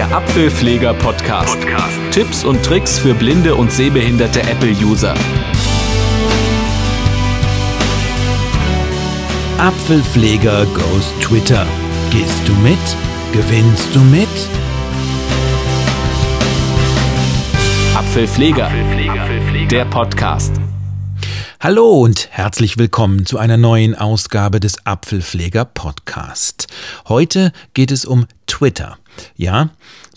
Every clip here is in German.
der Apfelpfleger Podcast. Tipps und Tricks für blinde und sehbehinderte Apple-User. Apfelpfleger goes Twitter. Gehst du mit? Gewinnst du mit? Apfelpfleger, der Podcast. Hallo und herzlich willkommen zu einer neuen Ausgabe des Apfelpfleger Podcast. Heute geht es um Twitter. Ja,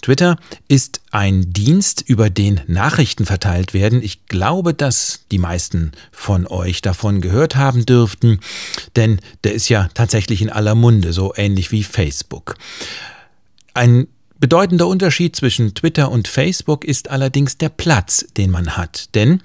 Twitter ist ein Dienst, über den Nachrichten verteilt werden. Ich glaube, dass die meisten von euch davon gehört haben dürften, denn der ist ja tatsächlich in aller Munde, so ähnlich wie Facebook. Ein bedeutender Unterschied zwischen Twitter und Facebook ist allerdings der Platz, den man hat. Denn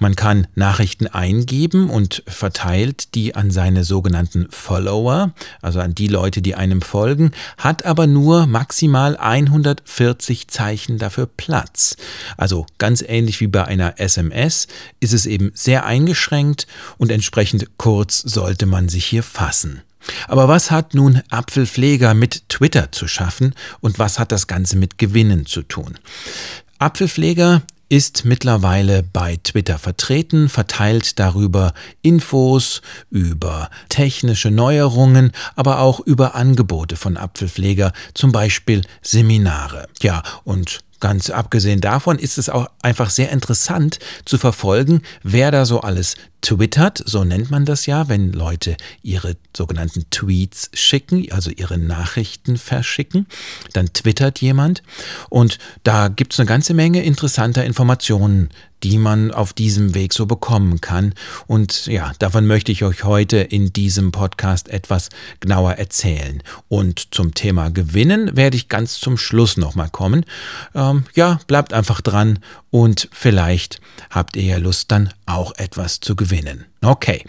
man kann Nachrichten eingeben und verteilt die an seine sogenannten Follower, also an die Leute, die einem folgen, hat aber nur maximal 140 Zeichen dafür Platz. Also ganz ähnlich wie bei einer SMS ist es eben sehr eingeschränkt und entsprechend kurz sollte man sich hier fassen. Aber was hat nun Apfelpfleger mit Twitter zu schaffen und was hat das Ganze mit Gewinnen zu tun? Apfelpfleger ist mittlerweile bei Twitter vertreten, verteilt darüber Infos über technische Neuerungen, aber auch über Angebote von Apfelpfleger, zum Beispiel Seminare. Ja, und ganz abgesehen davon ist es auch einfach sehr interessant zu verfolgen, wer da so alles twittert, so nennt man das ja, wenn Leute ihre sogenannten Tweets schicken, also ihre Nachrichten verschicken, dann twittert jemand und da gibt es eine ganze Menge interessanter Informationen, die man auf diesem Weg so bekommen kann und ja, davon möchte ich euch heute in diesem Podcast etwas genauer erzählen und zum Thema Gewinnen werde ich ganz zum Schluss nochmal kommen. Bleibt einfach dran und vielleicht habt ihr ja Lust dann auch etwas zu gewinnen. Okay,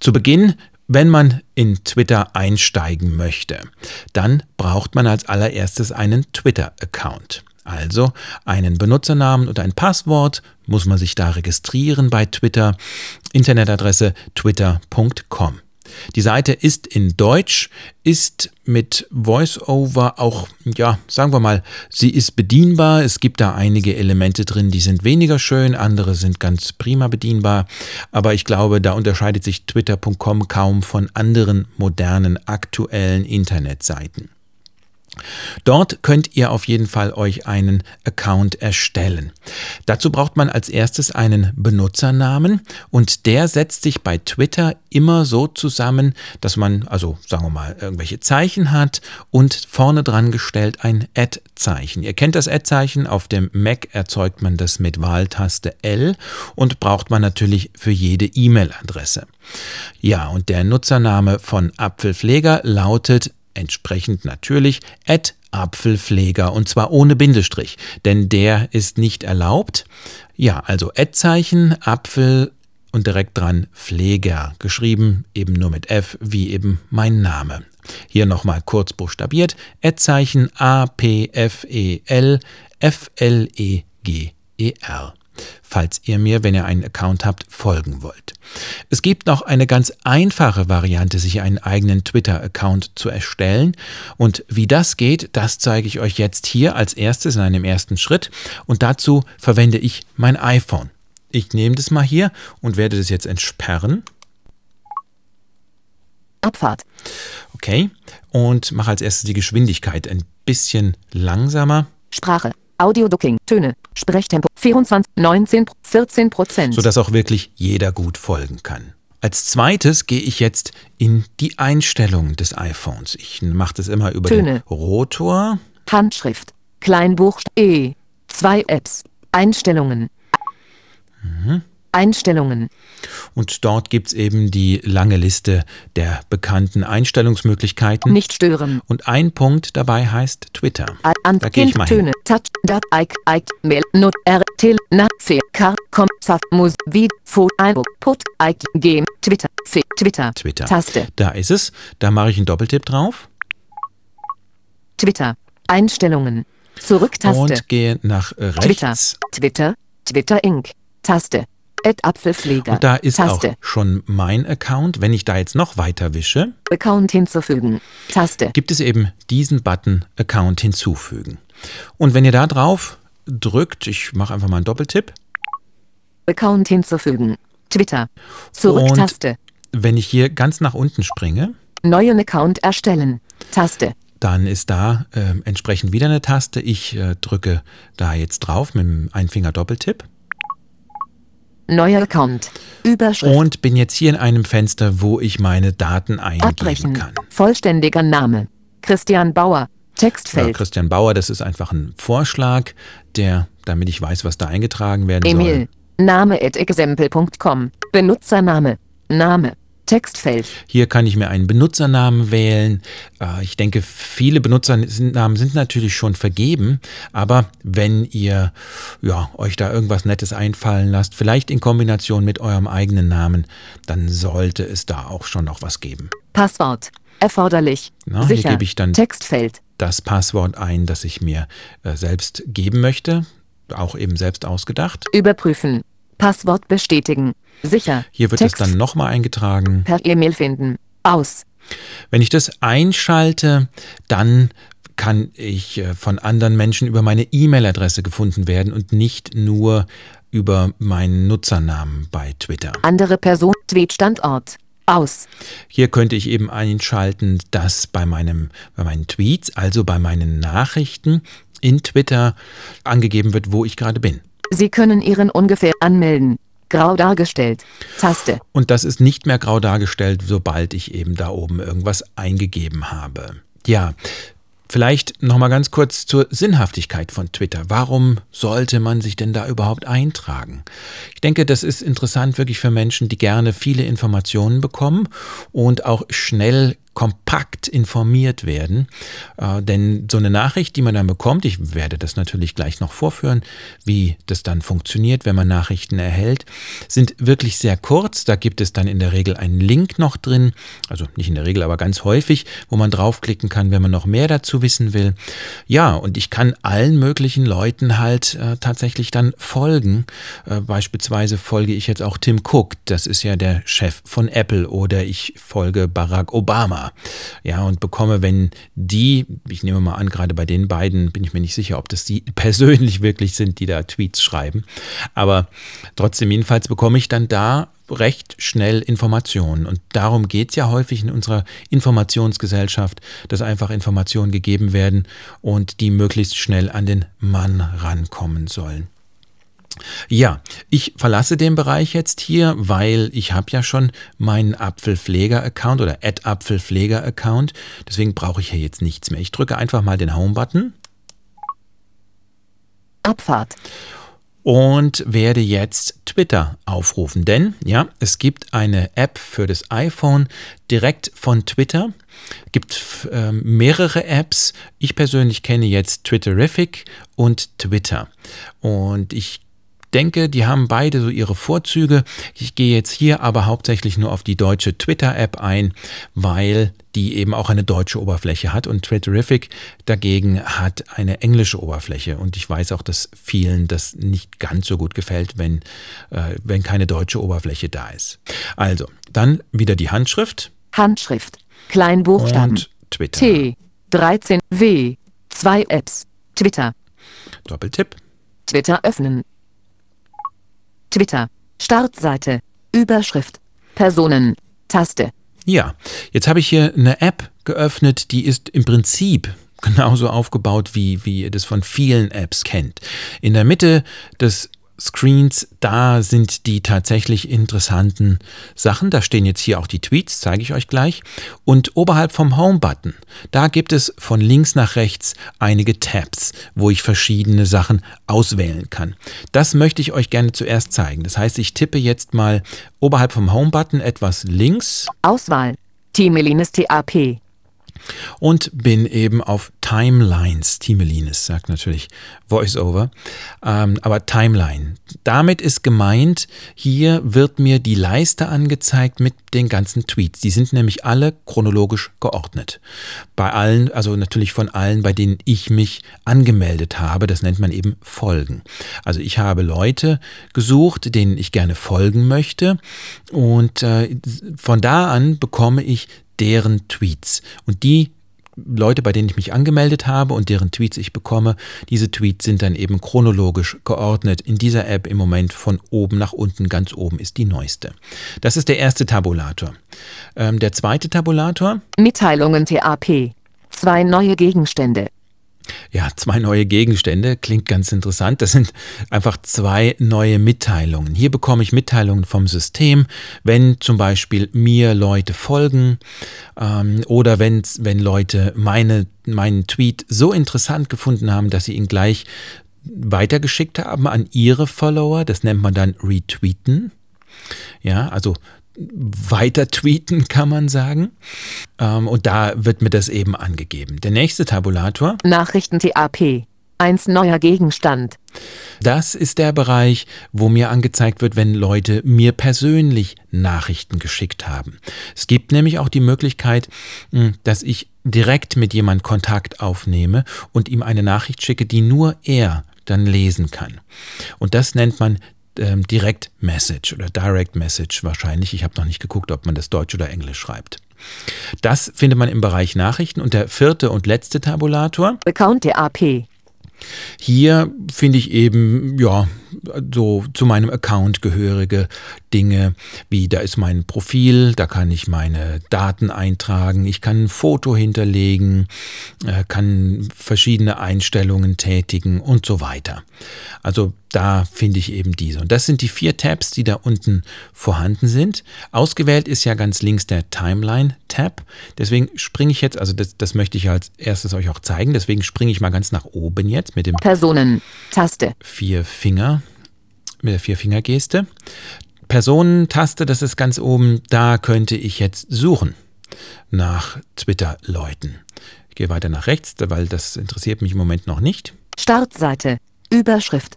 zu Beginn, wenn man in Twitter einsteigen möchte, dann braucht man als allererstes einen Twitter-Account. Also einen Benutzernamen und ein Passwort, muss man sich da registrieren bei Twitter, Internetadresse twitter.com. Die Seite ist in Deutsch, ist mit VoiceOver auch, ja, sagen wir mal, sie ist bedienbar. Es gibt da einige Elemente drin, die sind weniger schön, andere sind ganz prima bedienbar. Aber ich glaube, da unterscheidet sich twitter.com kaum von anderen modernen, aktuellen Internetseiten. Dort könnt ihr auf jeden Fall euch einen Account erstellen. Dazu braucht man als erstes einen Benutzernamen und der setzt sich bei Twitter immer so zusammen, dass man, also sagen wir mal, irgendwelche Zeichen hat und vorne dran gestellt ein Ad-Zeichen. Ihr kennt das Ad-Zeichen, auf dem Mac erzeugt man das mit Wahltaste L und braucht man natürlich für jede E-Mail-Adresse. Ja, und der Nutzername von Apfelpfleger lautet entsprechend natürlich @Apfelpfleger und zwar ohne Bindestrich, denn der ist nicht erlaubt. Ja, also @-Zeichen, Apfel und direkt dran Pfleger, geschrieben eben nur mit F wie eben mein Name. Hier nochmal kurz buchstabiert, @-Zeichen, APFEL FLEGER. Falls ihr mir, wenn ihr einen Account habt, folgen wollt. Es gibt noch eine ganz einfache Variante, sich einen eigenen Twitter-Account zu erstellen. Und wie das geht, das zeige ich euch jetzt hier als erstes in einem ersten Schritt. Und dazu verwende ich mein iPhone. Ich nehme das mal hier und werde das jetzt entsperren. Abfahrt. Okay, und mache als erstes die Geschwindigkeit ein bisschen langsamer. Sprache. Audio-Ducking, Töne, Sprechtempo 24, 19, 14%. Sodass auch wirklich jeder gut folgen kann. Als zweites gehe ich jetzt in die Einstellungen des iPhones. Ich mache das immer über Töne, den Rotor. Handschrift, Kleinbuchstaben E, 2 Apps, Einstellungen. Einstellungen. Und dort gibt es eben die lange Liste der bekannten Einstellungsmöglichkeiten. Nicht stören. Und ein Punkt dabei heißt Twitter. Da gehe ich mal hin. Twitter. Taste. Da ist es. Da mache ich einen Doppeltipp drauf. Twitter. Einstellungen. Zurücktaste. Und gehe nach rechts. Twitter Inc. Taste. @Apfelpfleger. Und da ist Taste, auch schon mein Account. Wenn ich da jetzt noch weiter wische, Account hinzufügen. Taste. Gibt es eben diesen Button Account hinzufügen. Und wenn ihr da drauf drückt, ich mache einfach mal einen Doppeltipp. Account hinzufügen. Twitter. Zurück-Taste. Wenn ich hier ganz nach unten springe. Neuen Account erstellen. Taste. Dann ist da entsprechend wieder eine Taste. Ich drücke da jetzt drauf mit dem Einfinger-Doppeltipp. Neuer Account. Überschrift. Und bin jetzt hier in einem Fenster, wo ich meine Daten eingeben kann. Vollständiger Name. Christian Bauer. Textfeld. Ja, Christian Bauer, das ist einfach ein Vorschlag, der, damit ich weiß, was da eingetragen werden soll. E-Mail. Name@example.com. Benutzername. Name. Textfeld. Hier kann ich mir einen Benutzernamen wählen. Ich denke, viele Benutzernamen sind natürlich schon vergeben, aber wenn ihr euch da irgendwas Nettes einfallen lasst, vielleicht in Kombination mit eurem eigenen Namen, dann sollte es da auch schon noch was geben. Passwort. Erforderlich. Sicher. Hier gebe ich dann Textfeld. Das Passwort ein, das ich mir selbst geben möchte, auch eben selbst ausgedacht. Überprüfen. Passwort bestätigen. Sicher. Hier wird Text. Das dann nochmal eingetragen. Per E-Mail finden. Aus. Wenn ich das einschalte, dann kann ich von anderen Menschen über meine E-Mail-Adresse gefunden werden und nicht nur über meinen Nutzernamen bei Twitter. Andere Person. Tweet-Standort. Aus. Hier könnte ich eben einschalten, dass bei meinen Tweets, also bei meinen Nachrichten in Twitter angegeben wird, wo ich gerade bin. Sie können Ihren ungefähr anmelden. Grau dargestellt. Taste. Und das ist nicht mehr grau dargestellt, sobald ich eben da oben irgendwas eingegeben habe. Ja, vielleicht nochmal ganz kurz zur Sinnhaftigkeit von Twitter. Warum sollte man sich denn da überhaupt eintragen? Ich denke, das ist interessant wirklich für Menschen, die gerne viele Informationen bekommen und auch schnell kompakt informiert werden. Denn so eine Nachricht, die man dann bekommt, ich werde das natürlich gleich noch vorführen, wie das dann funktioniert, wenn man Nachrichten erhält, sind wirklich sehr kurz. Da gibt es dann in der Regel einen Link noch drin, also nicht in der Regel, aber ganz häufig, wo man draufklicken kann, wenn man noch mehr dazu wissen will. Ja, und ich kann allen möglichen Leuten halt tatsächlich dann folgen. Beispielsweise folge ich jetzt auch Tim Cook, das ist ja der Chef von Apple, oder ich folge Barack Obama. Ja, und bekomme, wenn die, ich nehme mal an, gerade bei den beiden bin ich mir nicht sicher, ob das die persönlich wirklich sind, die da Tweets schreiben, aber trotzdem jedenfalls bekomme ich dann da recht schnell Informationen und darum geht es ja häufig in unserer Informationsgesellschaft, dass einfach Informationen gegeben werden und die möglichst schnell an den Mann rankommen sollen. Ja, ich verlasse den Bereich jetzt hier, weil ich habe ja schon meinen Apfelpfleger-Account oder @Apfelpfleger-Account. Deswegen brauche ich hier jetzt nichts mehr. Ich drücke einfach mal den Home-Button. Abfahrt. Und werde jetzt Twitter aufrufen, denn ja, es gibt eine App für das iPhone direkt von Twitter. Es gibt mehrere Apps. Ich persönlich kenne jetzt Twitterific und Twitter. Und Ich denke, die haben beide so ihre Vorzüge. Ich gehe jetzt hier aber hauptsächlich nur auf die deutsche Twitter-App ein, weil die eben auch eine deutsche Oberfläche hat und Twitterific dagegen hat eine englische Oberfläche. Und ich weiß auch, dass vielen das nicht ganz so gut gefällt, wenn keine deutsche Oberfläche da ist. Also, dann wieder die Handschrift. Handschrift, Kleinbuchstaben. Und Twitter. T13W, 2 Apps, Twitter. Doppeltipp. Twitter öffnen. Twitter, Startseite, Überschrift, Personen, Taste. Ja, jetzt habe ich hier eine App geöffnet, die ist im Prinzip genauso aufgebaut, wie ihr das von vielen Apps kennt. In der Mitte des Screens, da sind die tatsächlich interessanten Sachen. Da stehen jetzt hier auch die Tweets, zeige ich euch gleich. Und oberhalb vom Home-Button, da gibt es von links nach rechts einige Tabs, wo ich verschiedene Sachen auswählen kann. Das möchte ich euch gerne zuerst zeigen. Das heißt, ich tippe jetzt mal oberhalb vom Home-Button etwas links. Auswahl. Timelines TAP. Und bin eben auf Timelines, Timelines sagt natürlich VoiceOver, aber Timeline. Damit ist gemeint, hier wird mir die Leiste angezeigt mit den ganzen Tweets. Die sind nämlich alle chronologisch geordnet. Bei allen, also natürlich von allen, bei denen ich mich angemeldet habe, das nennt man eben Folgen. Also ich habe Leute gesucht, denen ich gerne folgen möchte und von da an bekomme ich deren Tweets. Und die Leute, bei denen ich mich angemeldet habe und deren Tweets ich bekomme, diese Tweets sind dann eben chronologisch geordnet. In dieser App im Moment von oben nach unten, ganz oben ist die neueste. Das ist der erste Tabulator. Der zweite Tabulator. Mitteilungen TAP. 2 neue Gegenstände. Ja, 2 neue Gegenstände, klingt ganz interessant. Das sind einfach 2 neue Mitteilungen. Hier bekomme ich Mitteilungen vom System, wenn zum Beispiel mir Leute folgen oder wenn Leute meinen Tweet so interessant gefunden haben, dass sie ihn gleich weitergeschickt haben an ihre Follower. Das nennt man dann Retweeten. Ja, also weiter tweeten, kann man sagen. Und da wird mir das eben angegeben. Der nächste Tabulator. Nachrichten TAP. 1 neuer Gegenstand. Das ist der Bereich, wo mir angezeigt wird, wenn Leute mir persönlich Nachrichten geschickt haben. Es gibt nämlich auch die Möglichkeit, dass ich direkt mit jemandem Kontakt aufnehme und ihm eine Nachricht schicke, die nur er dann lesen kann. Und das nennt man Direct Message oder Direct Message wahrscheinlich. Ich habe noch nicht geguckt, ob man das Deutsch oder Englisch schreibt. Das findet man im Bereich Nachrichten. Und der vierte und letzte Tabulator. Account TAP. Hier finde ich eben, ja, so zu meinem Account gehörige Dinge, wie da ist mein Profil, da kann ich meine Daten eintragen, ich kann ein Foto hinterlegen, kann verschiedene Einstellungen tätigen und so weiter. Also da finde ich eben diese. Und das sind die 4 Tabs, die da unten vorhanden sind. Ausgewählt ist ja ganz links der Timeline-Tab. Deswegen springe ich jetzt, also das möchte ich als erstes euch auch zeigen, deswegen springe ich mal ganz nach oben jetzt mit dem Personen-Taste. 4 Finger. Mit der 4-Finger-Geste. Personentaste, das ist ganz oben, da könnte ich jetzt suchen nach Twitter-Leuten. Ich gehe weiter nach rechts, weil das interessiert mich im Moment noch nicht. Startseite, Überschrift.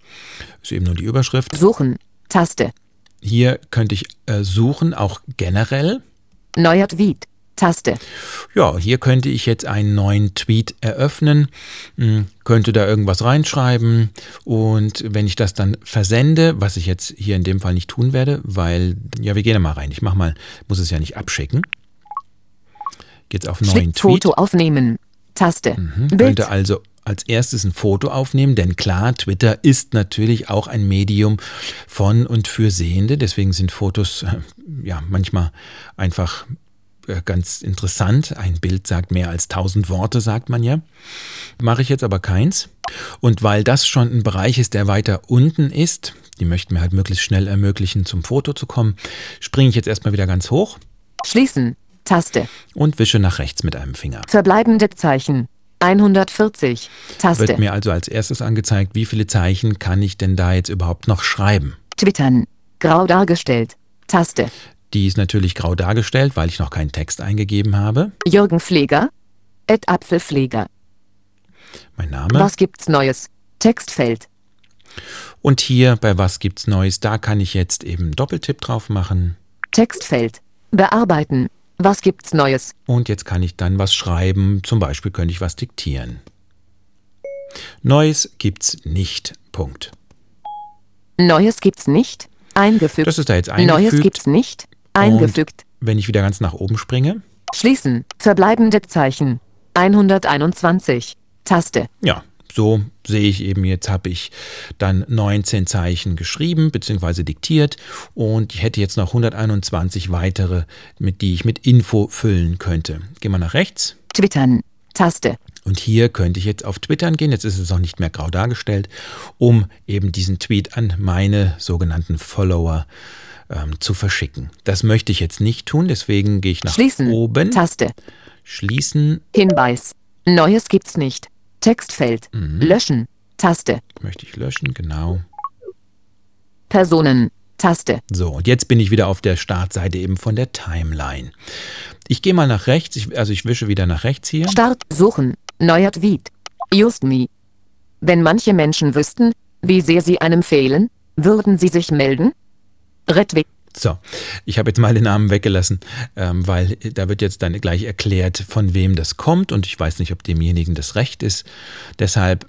Ist eben nur die Überschrift. Suchen, Taste. Hier könnte ich suchen, auch generell. Neuer Tweet, Taste. Ja, hier könnte ich jetzt einen neuen Tweet eröffnen, könnte da irgendwas reinschreiben und wenn ich das dann versende, was ich jetzt hier in dem Fall nicht tun werde, weil, ja, wir gehen da mal rein. Ich muss es ja nicht abschicken. Geht's auf neuen Tweet. Foto aufnehmen, Taste. Könnte also als erstes ein Foto aufnehmen, denn klar, Twitter ist natürlich auch ein Medium von und für Sehende, deswegen sind Fotos, ja, manchmal einfach ganz interessant. Ein Bild sagt mehr als 1000 Worte, sagt man ja. Mache ich jetzt aber keins. Und weil das schon ein Bereich ist, der weiter unten ist, die möchten mir halt möglichst schnell ermöglichen, zum Foto zu kommen, springe ich jetzt erstmal wieder ganz hoch. Schließen, Taste. Und wische nach rechts mit einem Finger. Verbleibende Zeichen, 140, Taste. Wird mir also als erstes angezeigt, wie viele Zeichen kann ich denn da jetzt überhaupt noch schreiben. Twittern, grau dargestellt, Taste. Die ist natürlich grau dargestellt, weil ich noch keinen Text eingegeben habe. Jürgen Pfleger, @Apfelpfleger. Mein Name. Was gibt's Neues? Textfeld. Und hier bei Was gibt's Neues, da kann ich jetzt eben Doppeltipp drauf machen. Textfeld. Bearbeiten. Was gibt's Neues? Und jetzt kann ich dann was schreiben. Zum Beispiel könnte ich was diktieren. Neues gibt's nicht. Punkt. Neues gibt's nicht. Eingefügt. Das ist da jetzt eingefügt. Neues gibt's nicht. Eingefügt. Und wenn ich wieder ganz nach oben springe. Schließen. Verbleibende Zeichen. 121. Taste. Ja, so sehe ich eben, jetzt habe ich dann 19 Zeichen geschrieben bzw. diktiert und ich hätte jetzt noch 121 weitere, mit die ich mit Info füllen könnte. Gehen wir nach rechts. Twittern. Taste. Und hier könnte ich jetzt auf Twittern gehen, jetzt ist es auch nicht mehr grau dargestellt, um eben diesen Tweet an meine sogenannten Follower zu verschicken. Das möchte ich jetzt nicht tun, deswegen gehe ich nach Schließen, oben. Taste. Schließen. Hinweis. Neues gibt's nicht. Textfeld. Löschen. Taste. Möchte ich löschen, genau. Personen. Taste. So, und jetzt bin ich wieder auf der Startseite eben von der Timeline. Ich gehe mal nach rechts, ich wische wieder nach rechts hier. Start, suchen, neuer Tweet, just me. Wenn manche Menschen wüssten, wie sehr sie einem fehlen, würden sie sich melden? Redwig. So, ich habe jetzt mal den Namen weggelassen, weil da wird jetzt dann gleich erklärt, von wem das kommt und ich weiß nicht, ob demjenigen das recht ist. Deshalb,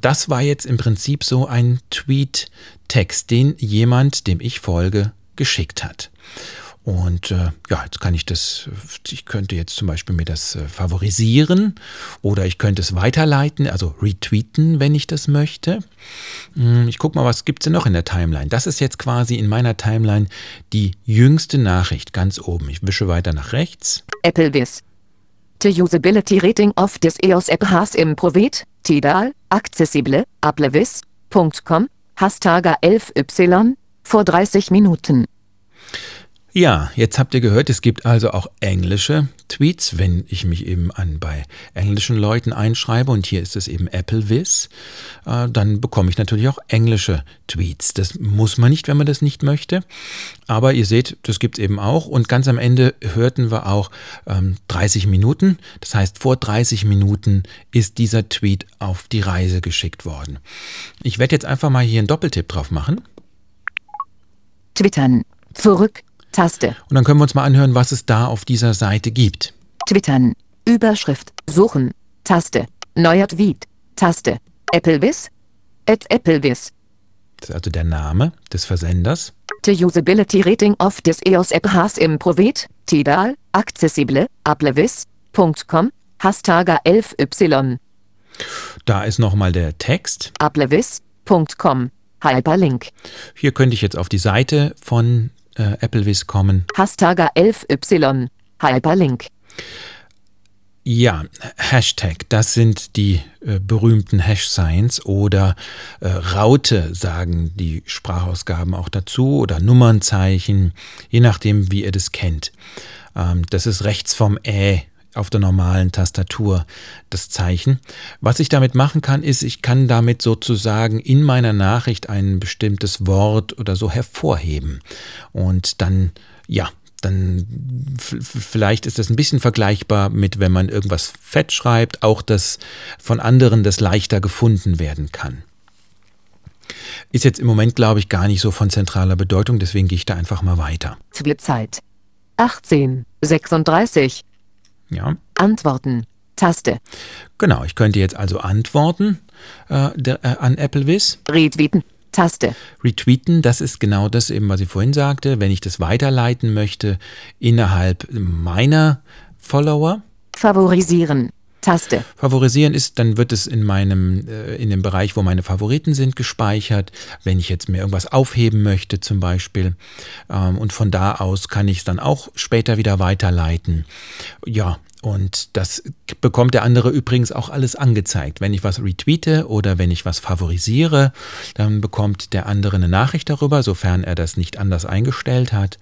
das war jetzt im Prinzip so ein Tweet-Text, den jemand, dem ich folge, geschickt hat. Und ja, jetzt kann ich das, ich könnte jetzt zum Beispiel mir das favorisieren oder ich könnte es weiterleiten, also retweeten, wenn ich das möchte. Ich gucke mal, was gibt es denn noch in der Timeline? Das ist jetzt quasi in meiner Timeline die jüngste Nachricht ganz oben. Ich wische weiter nach rechts. Applevis. The usability rating of this EOS app has improved, Tidal, accessible, Applevis.com, Hashtag 11Y, vor 30 Minuten. Ja, jetzt habt ihr gehört, es gibt also auch englische Tweets, wenn ich mich eben bei englischen Leuten einschreibe und hier ist es eben Applevis, dann bekomme ich natürlich auch englische Tweets. Das muss man nicht, wenn man das nicht möchte, aber ihr seht, das gibt es eben auch und ganz am Ende hörten wir auch 30 Minuten, das heißt vor 30 Minuten ist dieser Tweet auf die Reise geschickt worden. Ich werde jetzt einfach mal hier einen Doppeltipp drauf machen. Twittern, zurück. Taste. Und dann können wir uns mal anhören, was es da auf dieser Seite gibt. Twittern. Überschrift. Suchen. Taste. Neuer Tweet. Taste. Applevis. @Applevis. Das ist also der Name des Versenders. The usability rating of this EOS app has improved. Tidal. Accessible. Applevis.com. Hashtag 11Y. Da ist nochmal der Text. Applevis.com. Hyperlink. Hier könnte ich jetzt auf die Seite von Applevis kommen. Hashtag 11Y. Hyperlink. Ja, Hashtag, das sind die berühmten Hash-Signs oder Raute, sagen die Sprachausgaben auch dazu, oder Nummernzeichen, je nachdem, wie ihr das kennt. Das ist rechts vom Ä auf der normalen Tastatur das Zeichen. Was ich damit machen kann, ist, ich kann damit sozusagen in meiner Nachricht ein bestimmtes Wort oder so hervorheben. Und dann, ja, dann vielleicht ist das ein bisschen vergleichbar mit, wenn man irgendwas fett schreibt, auch das von anderen das leichter gefunden werden kann. Ist jetzt im Moment, glaube ich, gar nicht so von zentraler Bedeutung, deswegen gehe ich da einfach mal weiter. Zeit 18:36. Ja. Antworten. Taste. Genau, ich könnte jetzt also antworten an Applevis. Retweeten. Taste. Retweeten, das ist genau das eben, was ich vorhin sagte. Wenn ich das weiterleiten möchte innerhalb meiner Follower. Favorisieren. Taste. Favorisieren ist, dann wird es in dem Bereich, wo meine Favoriten sind, gespeichert, wenn ich jetzt mir irgendwas aufheben möchte zum Beispiel. Und von da aus kann ich es dann auch später wieder weiterleiten. Ja, und das bekommt der andere übrigens auch alles angezeigt. Wenn ich was retweete oder wenn ich was favorisiere, dann bekommt der andere eine Nachricht darüber, sofern er das nicht anders eingestellt hat.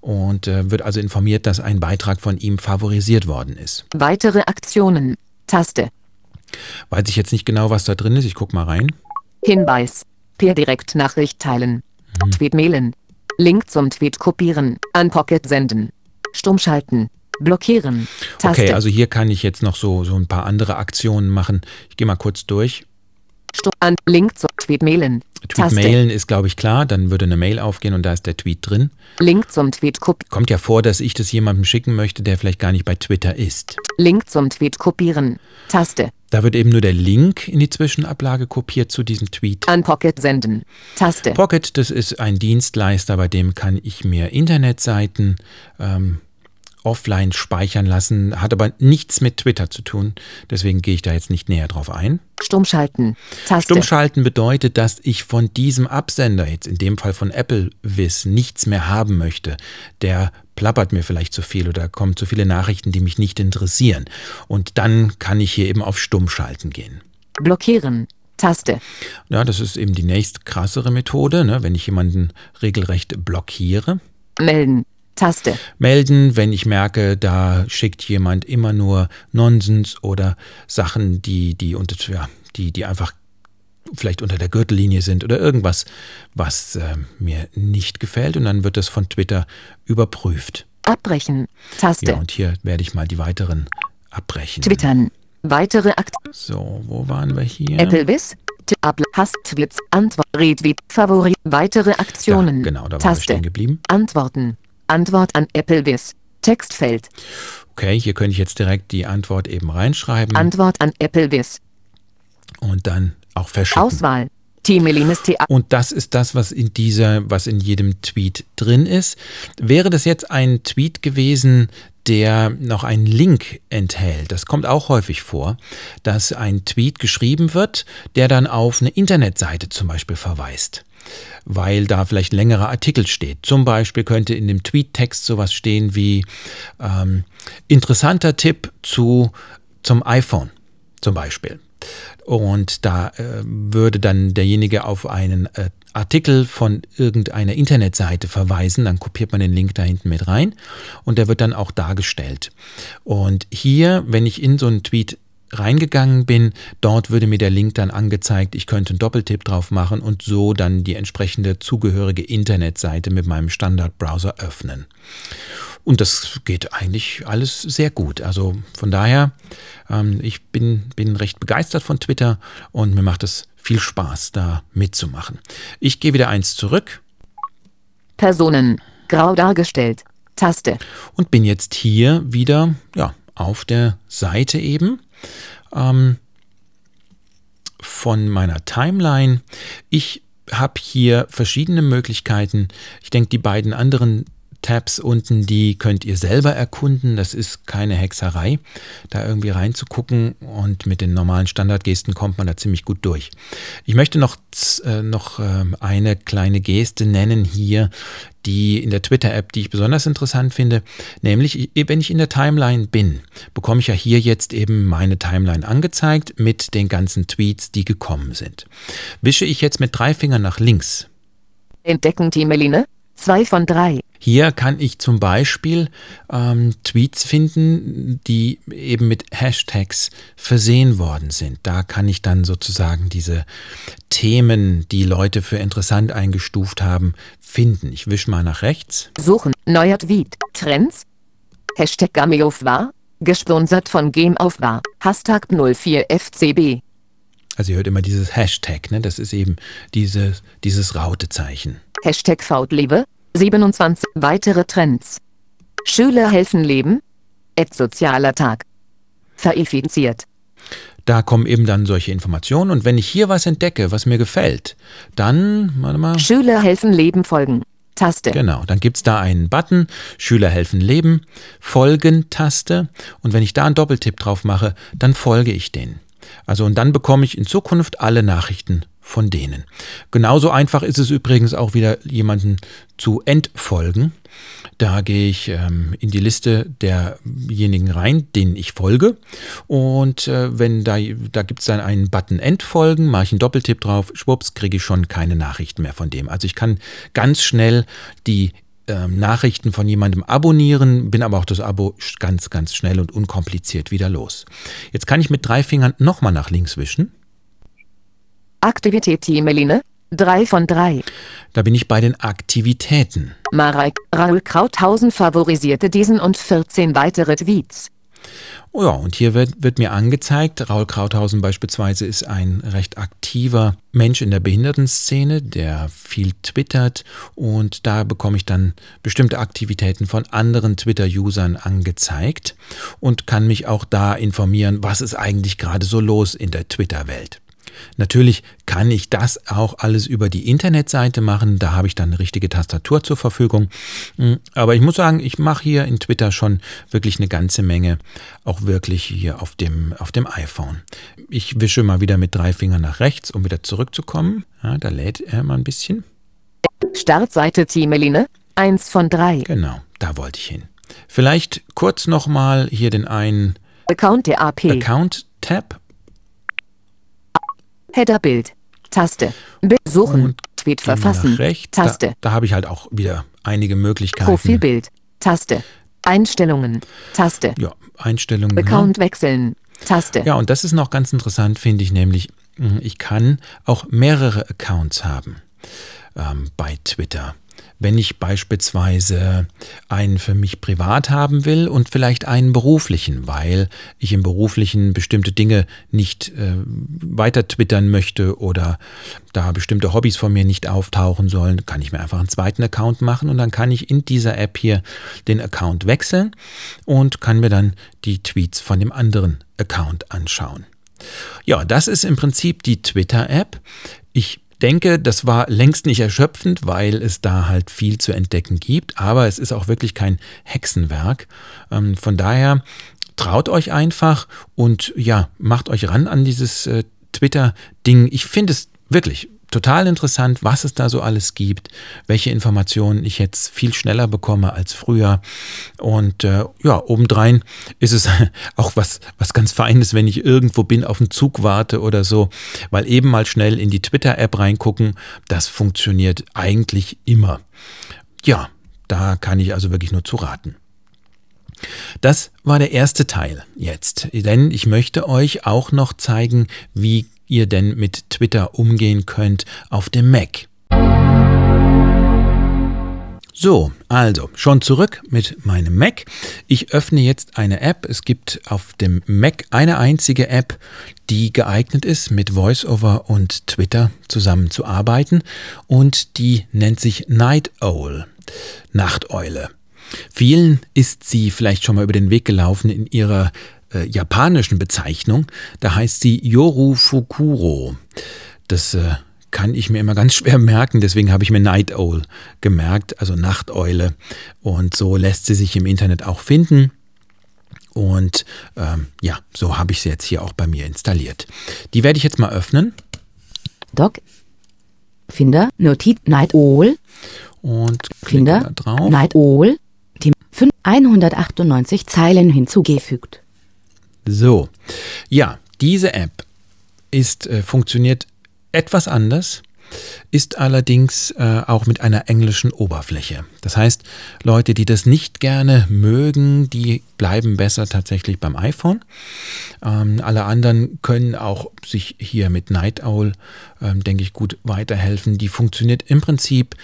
Und wird also informiert, dass ein Beitrag von ihm favorisiert worden ist. Weitere Aktionen. Taste. Weiß ich jetzt nicht genau, was da drin ist. Ich gucke mal rein. Hinweis. Per Direktnachricht teilen. Tweet mailen. Link zum Tweet kopieren. An Pocket senden. Stummschalten. Blockieren. Taste. Okay, also hier kann ich jetzt noch so ein paar andere Aktionen machen. Ich gehe mal kurz durch. An Link zum Tweet mailen. Tweet mailen ist, glaube ich, klar. Dann würde eine Mail aufgehen und da ist der Tweet drin. Link zum Tweet kopieren. Kommt ja vor, dass ich das jemandem schicken möchte, der vielleicht gar nicht bei Twitter ist. Link zum Tweet kopieren. Taste. Da wird eben nur der Link in die Zwischenablage kopiert zu diesem Tweet. An Pocket senden. Taste. Pocket, das ist ein Dienstleister, bei dem kann ich mir Internetseiten offline speichern lassen, hat aber nichts mit Twitter zu tun, deswegen gehe ich da jetzt nicht näher drauf ein. Stummschalten. Taste. Stummschalten bedeutet, dass ich von diesem Absender, jetzt in dem Fall von Applevis, nichts mehr haben möchte. Der plappert mir vielleicht zu viel oder kommen zu viele Nachrichten, die mich nicht interessieren. Und dann kann ich hier eben auf Stummschalten gehen. Blockieren. Taste. Ja, das ist eben die nächst krassere Methode, ne, wenn ich jemanden regelrecht blockiere. Melden. Taste. Melden, wenn ich merke, da schickt jemand immer nur Nonsens oder Sachen, die einfach vielleicht unter der Gürtellinie sind oder irgendwas, was mir nicht gefällt. Und dann wird das von Twitter überprüft. Abbrechen. Taste. Ja, und hier werde ich mal die weiteren abbrechen. Twittern. Weitere Aktionen. So, wo waren wir hier? Applevis. Hashtag. Antwort. Retweet. Favorit. Weitere Aktionen. Ja, genau, da waren wir stehen geblieben. Antworten. Antwort an Applevis. Textfeld. Okay, hier könnte ich jetzt direkt die Antwort eben reinschreiben. Antwort an Applevis. Und dann auch verschicken. Auswahl. Und das ist das, was in jedem Tweet drin ist. Wäre das jetzt ein Tweet gewesen, der noch einen Link enthält, das kommt auch häufig vor, dass ein Tweet geschrieben wird, der dann auf eine Internetseite zum Beispiel verweist, weil da vielleicht ein längerer Artikel steht. Zum Beispiel könnte in dem Tweet-Text sowas stehen wie interessanter Tipp zum iPhone zum Beispiel. Und da würde dann derjenige auf einen Artikel von irgendeiner Internetseite verweisen, dann kopiert man den Link da hinten mit rein und der wird dann auch dargestellt. Und hier, wenn ich in so einen Tweet reingegangen bin, dort würde mir der Link dann angezeigt, ich könnte einen Doppeltipp drauf machen und so dann die entsprechende zugehörige Internetseite mit meinem Standardbrowser öffnen. Und das geht eigentlich alles sehr gut. Also von daher, ich bin recht begeistert von Twitter und mir macht es viel Spaß, da mitzumachen. Ich gehe wieder eins zurück. Personen, grau dargestellt, Taste. Und bin jetzt hier wieder auf der Seite eben von meiner Timeline. Ich habe hier verschiedene Möglichkeiten. Ich denke, die beiden anderen Tabs unten, die könnt ihr selber erkunden. Das ist keine Hexerei, da irgendwie reinzugucken, und mit den normalen Standardgesten kommt man da ziemlich gut durch. Ich möchte noch eine kleine Geste nennen hier, die in der Twitter-App, die ich besonders interessant finde, nämlich wenn ich in der Timeline bin, bekomme ich ja hier jetzt eben meine Timeline angezeigt mit den ganzen Tweets, die gekommen sind. Wische ich jetzt mit 3 Fingern nach links. Entdecken Timeline. 2 von 3. Hier kann ich zum Beispiel Tweets finden, die eben mit Hashtags versehen worden sind. Da kann ich dann sozusagen diese Themen, die Leute für interessant eingestuft haben, finden. Ich wische mal nach rechts. Suchen, neuer Tweet, Trends, Hashtag Gameof war, gesponsert von Gameof war, Hashtag 04FCB. Also ihr hört immer dieses Hashtag, ne? Das ist eben dieses Rautezeichen. Hashtag Faultliebe, 27, weitere Trends. Schüler helfen Leben, sozialer Tag, verifiziert. Da kommen eben dann solche Informationen, und wenn ich hier was entdecke, was mir gefällt, dann, warte mal. Schüler helfen Leben folgen, Taste. Genau, dann gibt es da einen Button, Schüler helfen Leben, folgen Taste, und wenn ich da einen Doppeltipp drauf mache, dann folge ich denen. Also, und dann bekomme ich in Zukunft alle Nachrichten von denen. Genauso einfach ist es übrigens auch wieder, jemanden zu entfolgen. Da gehe ich in die Liste derjenigen rein, denen ich folge. Und wenn da gibt es dann einen Button Entfolgen, mache ich einen Doppeltipp drauf, schwupps, kriege ich schon keine Nachrichten mehr von dem. Also ich kann ganz schnell die Nachrichten von jemandem abonnieren, bin aber auch das Abo ganz, ganz schnell und unkompliziert wieder los. Jetzt kann ich mit 3 Fingern nochmal nach links wischen. Aktivität Timeline, 3 von 3. Da bin ich bei den Aktivitäten. Raoul Krauthausen favorisierte diesen und 14 weitere Tweets. Oh ja, und hier wird mir angezeigt, Raoul Krauthausen beispielsweise ist ein recht aktiver Mensch in der Behindertenszene, der viel twittert, und da bekomme ich dann bestimmte Aktivitäten von anderen Twitter-Usern angezeigt und kann mich auch da informieren, was ist eigentlich gerade so los in der Twitter-Welt. Natürlich kann ich das auch alles über die Internetseite machen, da habe ich dann eine richtige Tastatur zur Verfügung. Aber ich muss sagen, ich mache hier in Twitter schon wirklich eine ganze Menge, auch wirklich hier auf dem iPhone. Ich wische mal wieder mit 3 Fingern nach rechts, um wieder zurückzukommen. Ja, da lädt er mal ein bisschen. Startseite Timeline, 1 von 3. Genau, da wollte ich hin. Vielleicht kurz nochmal hier den einen Account-Tab. Headerbild, Taste, Suchen, und Tweet verfassen, rechts, Taste. Da habe ich halt auch wieder einige Möglichkeiten. Profilbild, Taste, Einstellungen, Taste. Ja, Einstellungen. Account wechseln, Taste. Ja, und das ist noch ganz interessant, finde ich, nämlich ich kann auch mehrere Accounts haben bei Twitter. Wenn ich beispielsweise einen für mich privat haben will und vielleicht einen beruflichen, weil ich im beruflichen bestimmte Dinge nicht weiter twittern möchte oder da bestimmte Hobbys von mir nicht auftauchen sollen, kann ich mir einfach einen zweiten Account machen, und dann kann ich in dieser App hier den Account wechseln und kann mir dann die Tweets von dem anderen Account anschauen. Ja, das ist im Prinzip die Twitter-App. Ich denke, das war längst nicht erschöpfend, weil es da halt viel zu entdecken gibt, aber es ist auch wirklich kein Hexenwerk. Von daher traut euch einfach und ja, macht euch ran an dieses Twitter-Ding. Ich finde es wirklich total interessant, was es da so alles gibt, welche Informationen ich jetzt viel schneller bekomme als früher. Und ja, obendrein ist es auch was ganz Feines, wenn ich irgendwo bin, auf den Zug warte oder so, weil eben mal schnell in die Twitter-App reingucken, das funktioniert eigentlich immer. Ja, da kann ich also wirklich nur zu raten. Das war der erste Teil jetzt, denn ich möchte euch auch noch zeigen, wie ihr denn mit Twitter umgehen könnt auf dem Mac. So, also schon zurück mit meinem Mac. Ich öffne jetzt eine App. Es gibt auf dem Mac eine einzige App, die geeignet ist, mit VoiceOver und Twitter zusammenzuarbeiten, und die nennt sich Night Owl, Nachteule. Vielen ist sie vielleicht schon mal über den Weg gelaufen in ihrer japanischen Bezeichnung. Da heißt sie Yoru Fukurou. Das kann ich mir immer ganz schwer merken, deswegen habe ich mir Night Owl gemerkt, also Nachteule. Und so lässt sie sich im Internet auch finden. Und ja, so habe ich sie jetzt hier auch bei mir installiert. Die werde ich jetzt mal öffnen. Doc, Finder, Notiz, Night Owl. Und Finder, drauf. Night Owl. 198 Zeilen hinzugefügt. So, ja, diese App ist funktioniert etwas anders, ist allerdings auch mit einer englischen Oberfläche. Das heißt, Leute, die das nicht gerne mögen, die bleiben besser tatsächlich beim iPhone. Alle anderen können auch sich hier mit Night Owl, denke ich, gut weiterhelfen. Die funktioniert im Prinzip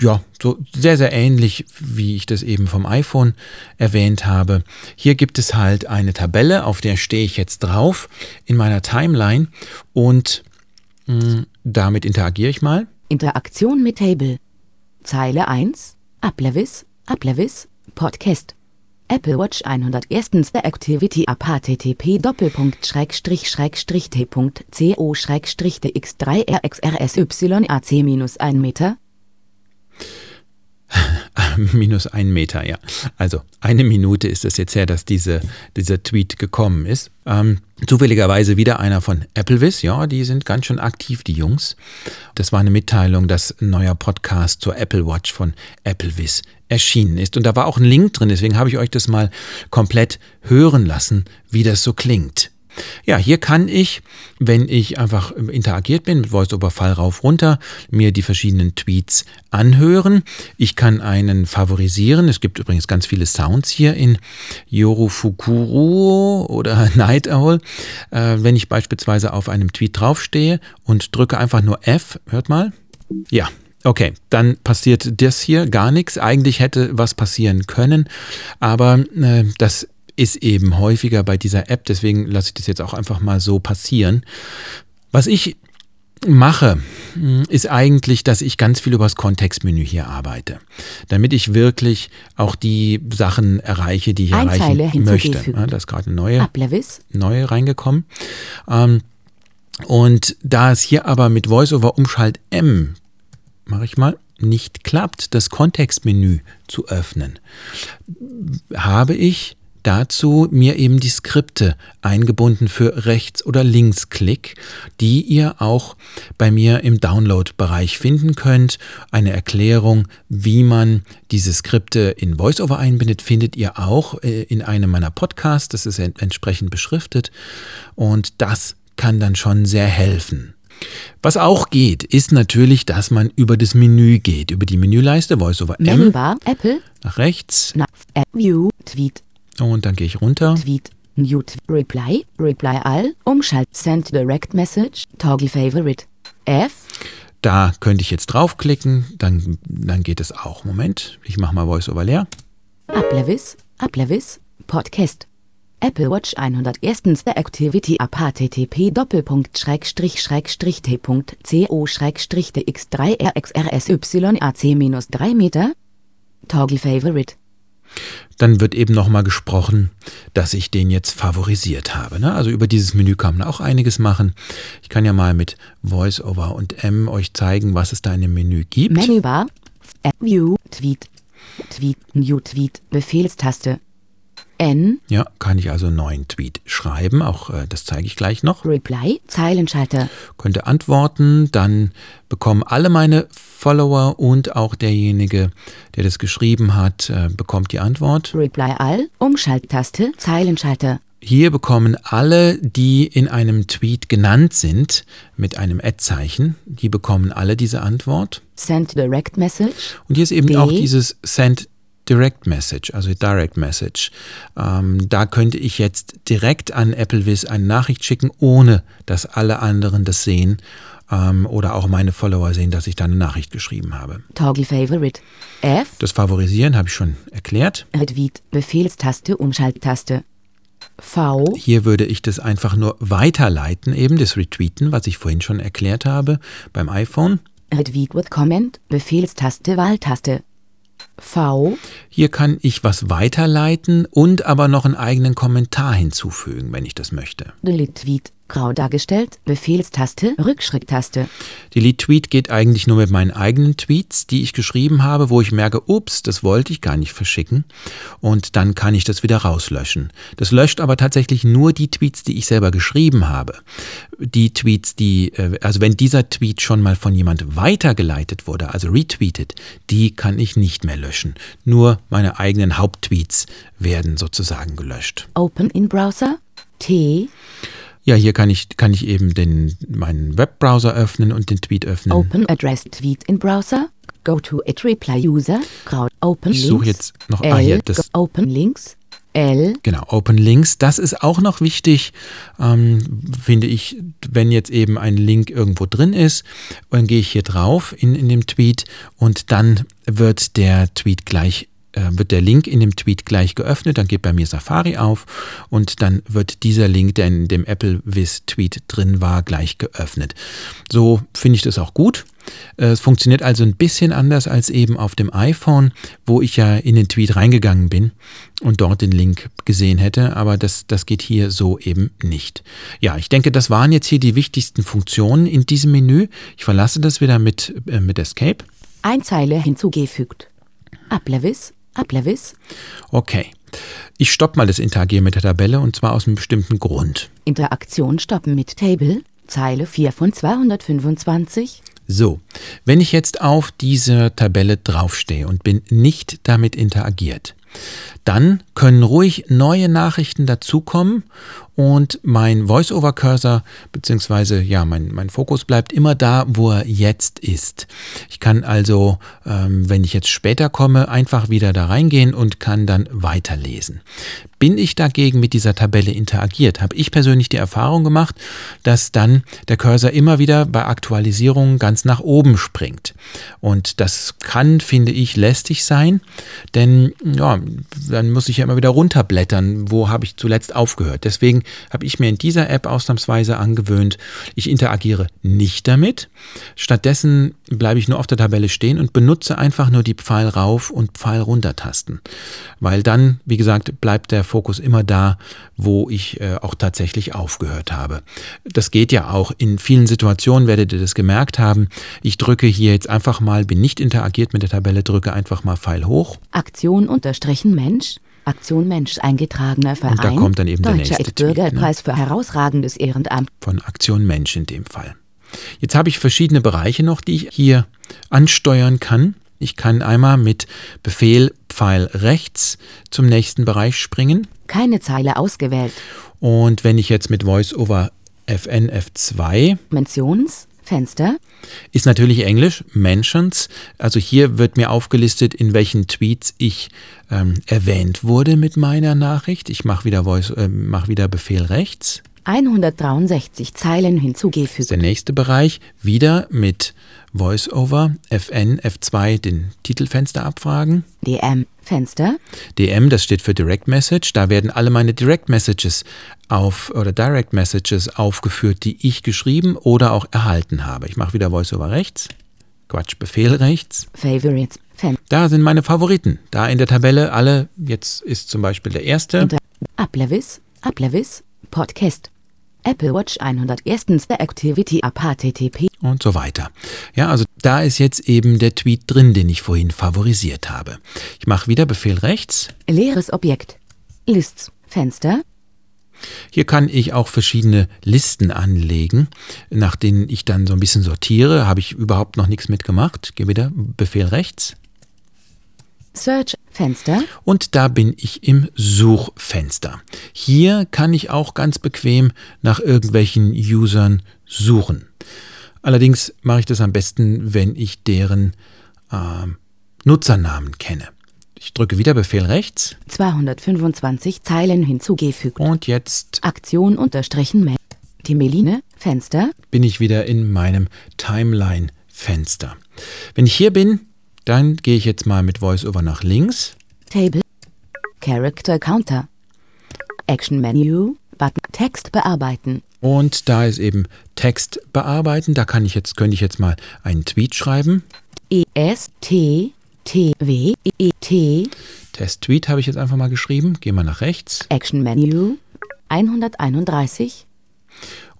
ja, so sehr, sehr ähnlich, wie ich das eben vom iPhone erwähnt habe. Hier gibt es halt eine Tabelle, auf der stehe ich jetzt drauf in meiner Timeline, und damit interagiere ich mal. Interaktion mit Table. Zeile 1, Applevis, Podcast. Apple Watch 101. The Activity App http://t.co/tx3rxrsy-ac-1m. -1 Meter, ja. Also 1 Minute ist es jetzt her, dass dieser Tweet gekommen ist. Zufälligerweise wieder einer von Applevis. Ja, die sind ganz schön aktiv, die Jungs. Das war eine Mitteilung, dass ein neuer Podcast zur Apple Watch von Applevis erschienen ist. Und da war auch ein Link drin, deswegen habe ich euch das mal komplett hören lassen, wie das so klingt. Ja, hier kann ich, wenn ich einfach interagiert bin, mit VoiceOver-Fall rauf, runter, mir die verschiedenen Tweets anhören. Ich kann einen favorisieren. Es gibt übrigens ganz viele Sounds hier in Yoru Fukurou oder Night Owl. Wenn ich beispielsweise auf einem Tweet draufstehe und drücke einfach nur F, hört mal. Ja. Okay, dann passiert das hier gar nichts. Eigentlich hätte was passieren können, aber das ist eben häufiger bei dieser App, deswegen lasse ich das jetzt auch einfach mal so passieren. Was ich mache, ist eigentlich, dass ich ganz viel über das Kontextmenü hier arbeite, damit ich wirklich auch die Sachen erreiche, die ich erreichen möchte. Ja, da ist gerade eine neue reingekommen. Und da es hier aber mit VoiceOver Umschalt M, mache ich mal, nicht klappt, das Kontextmenü zu öffnen, habe ich dazu mir eben die Skripte eingebunden für Rechts- oder Linksklick, die ihr auch bei mir im Download-Bereich finden könnt. Eine Erklärung, wie man diese Skripte in VoiceOver einbindet, findet ihr auch in einem meiner Podcasts. Das ist entsprechend beschriftet und das kann dann schon sehr helfen. Was auch geht, ist natürlich, dass man über das Menü geht, über die Menüleiste VoiceOver M, Apple, nach rechts, View, Tweet. Und dann gehe ich runter. Tweet, New Reply, Reply All, Umschalt, Send Direct Message, Toggle Favorite, F. Da könnte ich jetzt draufklicken, dann geht es auch. Moment, ich mache mal VoiceOver leer. Applevis, Podcast. Apple Watch 101. The Activity App http://t.co/tx3rxrsy-ac-3 Meter. Toggle Favorite. dann wird eben nochmal gesprochen, dass ich den jetzt favorisiert habe. Ne? Also über dieses Menü kann man auch einiges machen. Ich kann ja mal mit VoiceOver und M euch zeigen, was es da in dem Menü gibt. Menübar, View, Tweet, New Tweet, Befehlstaste, N. Ja, kann ich also einen neuen Tweet schreiben, auch das zeige ich gleich noch. Reply, Zeilenschalter. Könnte antworten, dann bekommen alle meine Follower und auch derjenige, der das geschrieben hat, bekommt die Antwort. Reply All, Umschalttaste, Zeilenschalter. Hier bekommen alle, die in einem Tweet genannt sind, mit einem Ad-Zeichen, die bekommen alle diese Antwort. Send Direct Message. Und hier ist eben auch dieses Send Direct Message, also Direct Message. Da könnte ich jetzt direkt an Applevis eine Nachricht schicken, ohne dass alle anderen das sehen oder auch meine Follower sehen, dass ich da eine Nachricht geschrieben habe. Toggle Favorite. F. Das Favorisieren habe ich schon erklärt. Retweet, Befehlstaste, Umschalttaste. V. Hier würde ich das einfach nur weiterleiten, eben das Retweeten, was ich vorhin schon erklärt habe beim iPhone. Retweet with Comment, Befehlstaste, Wahltaste. V. Hier kann ich was weiterleiten und aber noch einen eigenen Kommentar hinzufügen, wenn ich das möchte. Delete Tweet, grau dargestellt, Befehlstaste, Rückschritt-Taste. Delete Tweet geht eigentlich nur mit meinen eigenen Tweets, die ich geschrieben habe, wo ich merke, ups, das wollte ich gar nicht verschicken. Und dann kann ich das wieder rauslöschen. Das löscht aber tatsächlich nur die Tweets, die ich selber geschrieben habe. Die Tweets, die, also wenn dieser Tweet schon mal von jemand weitergeleitet wurde, also retweetet, die kann ich nicht mehr löschen. Nur meine eigenen Haupttweets werden sozusagen gelöscht. Open in Browser, T. Ja, hier kann ich eben meinen Webbrowser öffnen und den Tweet öffnen. Open Address Tweet in Browser, Go to It Reply User, Open Links. Ich suche jetzt noch das Open Links. L. Genau, Open Links. Das ist auch noch wichtig, finde ich, wenn jetzt eben ein Link irgendwo drin ist, dann gehe ich hier drauf in dem Tweet und dann wird der Tweet gleich wird der Link in dem Tweet gleich geöffnet, dann geht bei mir Safari auf und dann wird dieser Link, der in dem Applevis-Tweet drin war, gleich geöffnet. So finde ich das auch gut. Es funktioniert also ein bisschen anders als eben auf dem iPhone, wo ich ja in den Tweet reingegangen bin und dort den Link gesehen hätte, aber das geht hier so eben nicht. Ja, ich denke, das waren jetzt hier die wichtigsten Funktionen in diesem Menü. Ich verlasse das wieder mit Escape. Eine Zeile hinzugefügt. Applevis. Okay. Ich stoppe mal das Interagieren mit der Tabelle und zwar aus einem bestimmten Grund. Interaktion stoppen mit Table, Zeile 4 von 225. So, wenn ich jetzt auf diese Tabelle draufstehe und bin nicht damit interagiert, dann können ruhig neue Nachrichten dazukommen und mein Voice-Over-Cursor bzw. ja, mein Fokus bleibt immer da, wo er jetzt ist. Ich kann also, wenn ich jetzt später komme, einfach wieder da reingehen und kann dann weiterlesen. Bin ich dagegen mit dieser Tabelle interagiert, habe ich persönlich die Erfahrung gemacht, dass dann der Cursor immer wieder bei Aktualisierungen ganz nach oben springt. Und das kann, finde ich, lästig sein, denn ja, dann muss ich ja immer wieder runterblättern, wo habe ich zuletzt aufgehört. Deswegen habe ich mir in dieser App ausnahmsweise angewöhnt, ich interagiere nicht damit. Stattdessen bleibe ich nur auf der Tabelle stehen und benutze einfach nur die Pfeil rauf und Pfeil runter Tasten. Weil dann, wie gesagt, bleibt der Fokus immer da, wo ich auch tatsächlich aufgehört habe. Das geht ja auch. In vielen Situationen werdet ihr das gemerkt haben. Ich drücke hier jetzt einfach mal, bin nicht interagiert mit der Tabelle, drücke einfach mal Pfeil hoch. Aktion Mensch. Aktion Mensch eingetragener Verein. Und da kommt dann eben der nächste Tweet. Deutscher Bürgerpreis für herausragendes Ehrenamt. Von Aktion Mensch in dem Fall. Jetzt habe ich verschiedene Bereiche noch, die ich hier ansteuern kann. Ich kann einmal mit Befehl Pfeil rechts zum nächsten Bereich springen. Keine Zeile ausgewählt. Und wenn ich jetzt mit VoiceOver FN F2 Mentions-Fenster ist natürlich Englisch, Mentions. Also hier wird mir aufgelistet, in welchen Tweets ich erwähnt wurde mit meiner Nachricht. Ich mache wieder mach wieder Befehl rechts. 163 Zeilen hinzugefügt. Der nächste Bereich wieder mit VoiceOver, FN, F2, den Titelfenster abfragen. DM-Fenster. DM, das steht für Direct Message. Da werden alle meine Direct Messages aufgeführt, die ich geschrieben oder auch erhalten habe. Ich mache wieder VoiceOver rechts. Befehl rechts. Favorites, Favoriten. Da sind meine Favoriten. Da in der Tabelle alle. Jetzt ist zum Beispiel der erste. Applevis, Podcast. Apple Watch 101. Activity App HTTP. Und so weiter. Ja, also da ist jetzt eben der Tweet drin, den ich vorhin favorisiert habe. Ich mache wieder Befehl rechts. Leeres Objekt. Lists. Fenster. Hier kann ich auch verschiedene Listen anlegen, nach denen ich dann so ein bisschen sortiere. Habe ich überhaupt noch nichts mitgemacht. Gehe wieder Befehl rechts. Search Fenster. Und da bin ich im Suchfenster. Hier kann ich auch ganz bequem nach irgendwelchen Usern suchen. Allerdings mache ich das am besten, wenn ich deren Nutzernamen kenne. Ich drücke wieder Befehl rechts. 225 Zeilen hinzugefügt. Und jetzt Aktion unterstrichen Mensch. Timeline Fenster. Bin ich wieder in meinem Timeline Fenster. Wenn ich hier bin, dann gehe ich jetzt mal mit VoiceOver nach links. Table. Character Counter. Action Menu. Button. Text bearbeiten. Und da ist eben Text bearbeiten. Da kann ich jetzt, könnte ich jetzt mal einen Tweet schreiben. ESTTWET. Test-Tweet habe ich jetzt einfach mal geschrieben. Gehen wir nach rechts. Action Menu. 131.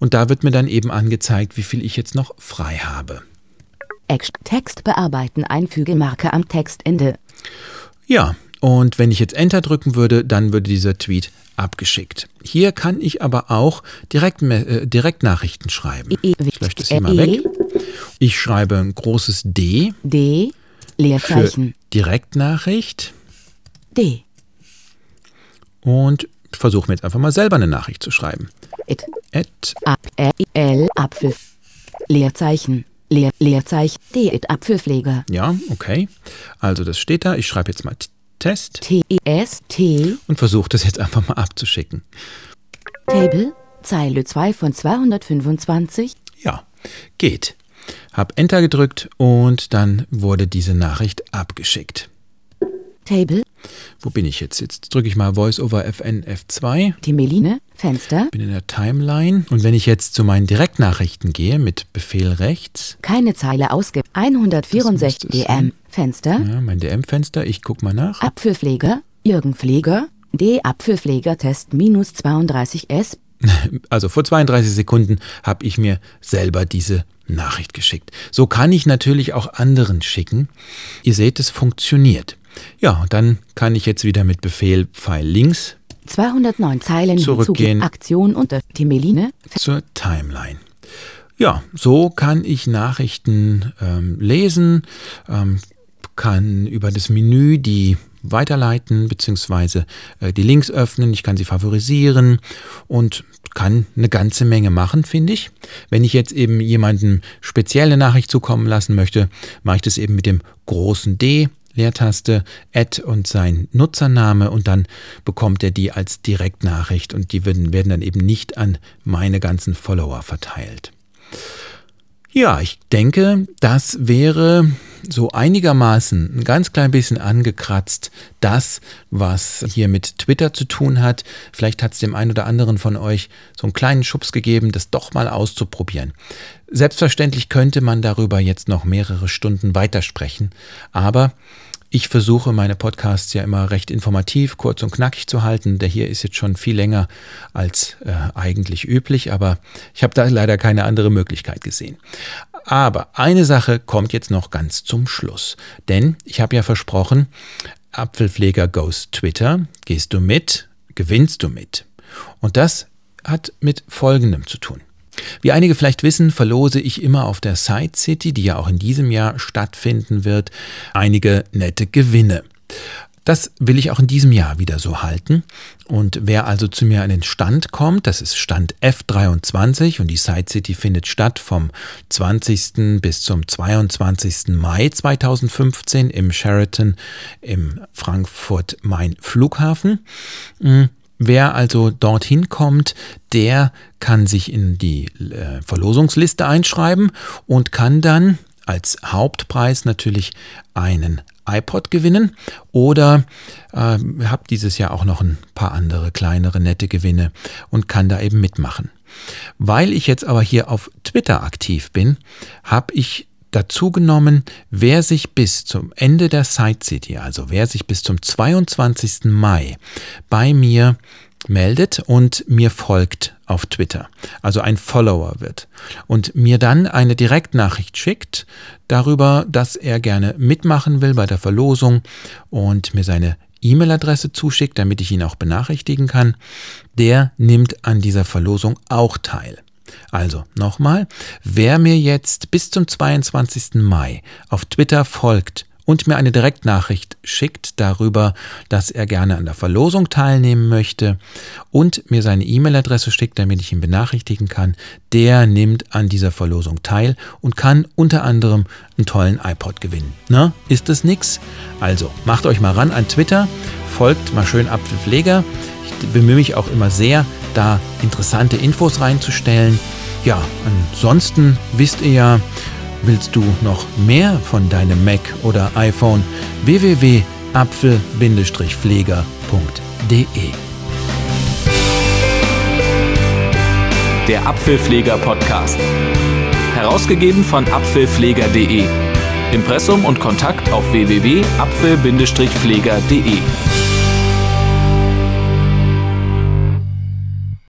Und da wird mir dann eben angezeigt, wie viel ich jetzt noch frei habe. Text bearbeiten, Einfügemarke am Textende. Ja, und wenn ich jetzt Enter drücken würde, dann würde dieser Tweet abgeschickt. Hier kann ich aber auch Direktnachrichten schreiben. Ich lösche das hier mal weg. Ich schreibe ein großes D. D. Leerzeichen. Für Direktnachricht. D. Und versuche mir jetzt einfach mal selber eine Nachricht zu schreiben. Apfel. Leerzeichen. Leerzeichen, D-It Apfelpfleger. Ja, okay. Also das steht da. Ich schreibe jetzt mal Test. T-E-S-T. Und versuche das jetzt einfach mal abzuschicken. Table, Zeile 2 von 225. Ja, geht. Hab Enter gedrückt und dann wurde diese Nachricht abgeschickt. Table. Wo bin ich jetzt? Jetzt drücke ich mal VoiceOver FN F2. Timeline, Fenster. Bin in der Timeline. Und wenn ich jetzt zu meinen Direktnachrichten gehe, mit Befehl rechts. Keine Zeile ausge. 164 DM, Fenster. Ja, mein DM-Fenster. Ich gucke mal nach. Apfelpfleger, Jürgen Pfleger, D-Apfelpfleger-Test minus 32S. Also vor 32 Sekunden habe ich mir selber diese Nachricht geschickt. So kann ich natürlich auch anderen schicken. Ihr seht, es funktioniert. Ja, dann kann ich jetzt wieder mit Befehl Pfeil links 209 Zeilen zurückgehen. Aktion unter Timeline zur Timeline. Ja, so kann ich Nachrichten lesen, kann über das Menü die weiterleiten bzw. die Links öffnen. Ich kann sie favorisieren und kann eine ganze Menge machen, finde ich. Wenn ich jetzt eben jemandem spezielle Nachricht zukommen lassen möchte, mache ich das eben mit dem großen D. Leertaste, Add und sein Nutzername und dann bekommt er die als Direktnachricht und die werden dann eben nicht an meine ganzen Follower verteilt. Ja, ich denke, das wäre so einigermaßen ein ganz klein bisschen angekratzt das, was hier mit Twitter zu tun hat. Vielleicht hat es dem einen oder anderen von euch so einen kleinen Schubs gegeben, das doch mal auszuprobieren. Selbstverständlich könnte man darüber jetzt noch mehrere Stunden weitersprechen, aber ich versuche meine Podcasts ja immer recht informativ, kurz und knackig zu halten. Der hier ist jetzt schon viel länger als eigentlich üblich, aber ich habe da leider keine andere Möglichkeit gesehen. Aber eine Sache kommt jetzt noch ganz zum Schluss, denn ich habe ja versprochen, Apfelpfleger goes Twitter, gehst du mit, gewinnst du mit. Und das hat mit Folgendem zu tun. Wie einige vielleicht wissen, verlose ich immer auf der Sight City, die ja auch in diesem Jahr stattfinden wird, einige nette Gewinne. Das will ich auch in diesem Jahr wieder so halten. Und wer also zu mir an den Stand kommt, das ist Stand F23 und die Sight City findet statt vom 20. bis zum 22. Mai 2015 im Sheraton im Frankfurt-Main Flughafen. Wer also dorthin kommt, der kann sich in die Verlosungsliste einschreiben und kann dann als Hauptpreis natürlich einen iPod gewinnen oder habe dieses Jahr auch noch ein paar andere kleinere nette Gewinne und kann da eben mitmachen. Weil ich jetzt aber hier auf Twitter aktiv bin, habe ich Dazu genommen, wer sich bis zum Ende der Sight City, also wer sich bis zum 22. Mai bei mir meldet und mir folgt auf Twitter, also ein Follower wird und mir dann eine Direktnachricht schickt darüber, dass er gerne mitmachen will bei der Verlosung und mir seine E-Mail-Adresse zuschickt, damit ich ihn auch benachrichtigen kann, der nimmt an dieser Verlosung auch teil. Also nochmal, wer mir jetzt bis zum 22. Mai auf Twitter folgt und mir eine Direktnachricht schickt darüber, dass er gerne an der Verlosung teilnehmen möchte und mir seine E-Mail-Adresse schickt, damit ich ihn benachrichtigen kann, der nimmt an dieser Verlosung teil und kann unter anderem einen tollen iPod gewinnen. Na, ist das nix? Also macht euch mal ran an Twitter, folgt mal schön Apfelpfleger. Ich bemühe mich auch immer sehr, da interessante Infos reinzustellen. Ja, ansonsten wisst ihr ja, willst du noch mehr von deinem Mac oder iPhone? www.apfel-pfleger.de Der Apfelpfleger Podcast. Herausgegeben von apfelpfleger.de. Impressum und Kontakt auf www.apfel-pfleger.de